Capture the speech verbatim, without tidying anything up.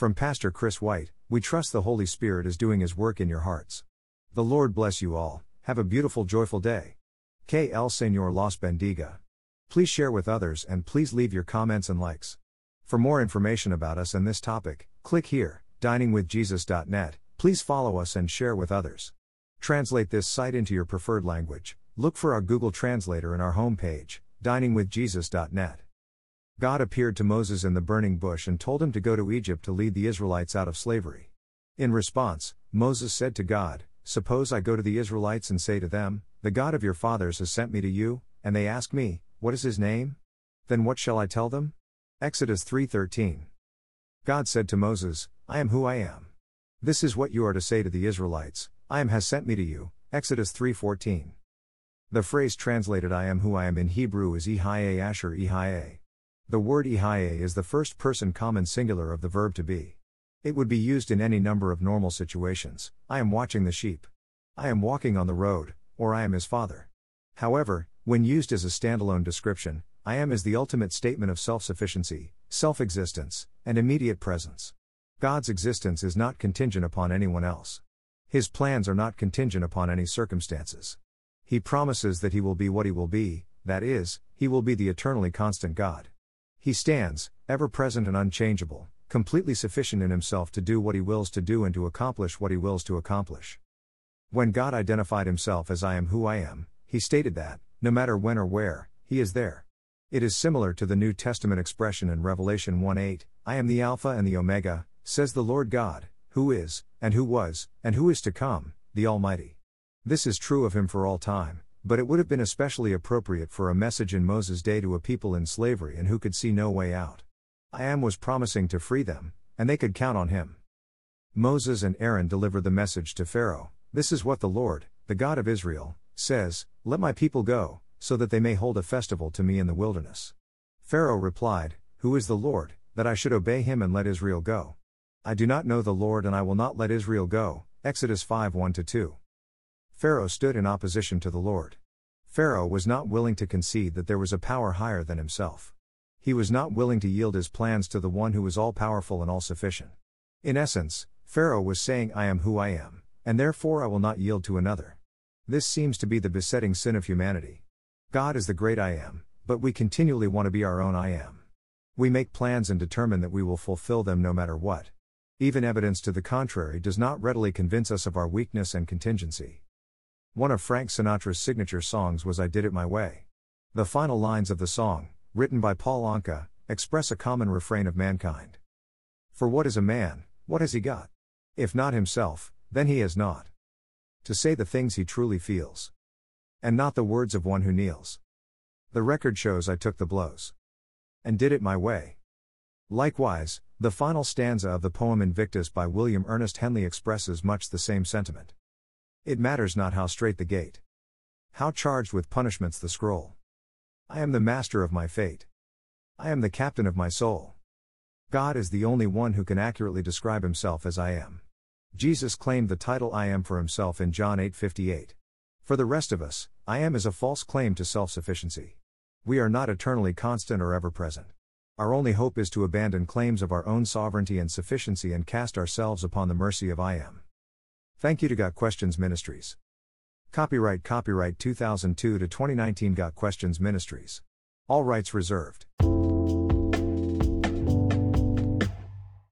From Pastor Chris White, we trust the Holy Spirit is doing His work in your hearts. The Lord bless you all. Have a beautiful, joyful day. Que el Señor los bendiga. Please share with others and please leave your comments and likes. For more information about us and this topic, click here, dining with jesus dot net. Please follow us and share with others. Translate this site into your preferred language. Look for our Google Translator in our homepage, dining with jesus dot net. God appeared to Moses in the burning bush and told him to go to Egypt to lead the Israelites out of slavery. In response, Moses said to God, "Suppose I go to the Israelites and say to them, 'The God of your fathers has sent me to you,' and they ask me, 'What is his name?' Then what shall I tell them?" Exodus three thirteen. God said to Moses, "I am who I am. This is what you are to say to the Israelites, 'I am has sent me to you.'" Exodus three fourteen. The phrase translated "I am who I am" in Hebrew is Ehyeh Asher Ehyeh. The word Ehyeh is the first person common singular of the verb to be. It would be used in any number of normal situations: I am watching the sheep, I am walking on the road, or I am his father. However, when used as a standalone description, I am is the ultimate statement of self-sufficiency, self-existence, and immediate presence. God's existence is not contingent upon anyone else. His plans are not contingent upon any circumstances. He promises that He will be what He will be, that is, He will be the eternally constant God. He stands, ever-present and unchangeable, completely sufficient in Himself to do what He wills to do and to accomplish what He wills to accomplish. When God identified Himself as "I am who I am," He stated that, no matter when or where, He is there. It is similar to the New Testament expression in Revelation one eight, "I am the Alpha and the Omega, says the Lord God, who is, and who was, and who is to come, the Almighty." This is true of Him for all time, but it would have been especially appropriate for a message in Moses' day to a people in slavery and who could see no way out. I am was promising to free them, and they could count on Him. Moses and Aaron deliver the message to Pharaoh, "This is what the Lord, the God of Israel, says, let my people go, so that they may hold a festival to me in the wilderness." Pharaoh replied, "Who is the Lord, that I should obey Him and let Israel go? I do not know the Lord and I will not let Israel go." Exodus five one to two. Pharaoh stood in opposition to the Lord. Pharaoh was not willing to concede that there was a power higher than himself. He was not willing to yield his plans to the one who was all-powerful and all-sufficient. In essence, Pharaoh was saying, "I am who I am, and therefore I will not yield to another." This seems to be the besetting sin of humanity. God is the great I am, but we continually want to be our own I am. We make plans and determine that we will fulfill them no matter what. Even evidence to the contrary does not readily convince us of our weakness and contingency. One of Frank Sinatra's signature songs was "I Did It My Way." The final lines of the song, written by Paul Anka, express a common refrain of mankind. "For what is a man, what has he got? If not himself, then he has naught. To say the things he truly feels, and not the words of one who kneels. The record shows I took the blows, and did it my way." Likewise, the final stanza of the poem Invictus by William Ernest Henley expresses much the same sentiment. "It matters not how straight the gate, how charged with punishments the scroll. I am the master of my fate, I am the captain of my soul." God is the only one who can accurately describe Himself as "I am." Jesus claimed the title "I am" for Himself in John eight fifty-eight. For the rest of us, "I am" is a false claim to self-sufficiency. We are not eternally constant or ever-present. Our only hope is to abandon claims of our own sovereignty and sufficiency and cast ourselves upon the mercy of I Am. Thank you to Got Questions Ministries. Copyright Copyright two thousand two to twenty nineteen Got Questions Ministries. All rights reserved.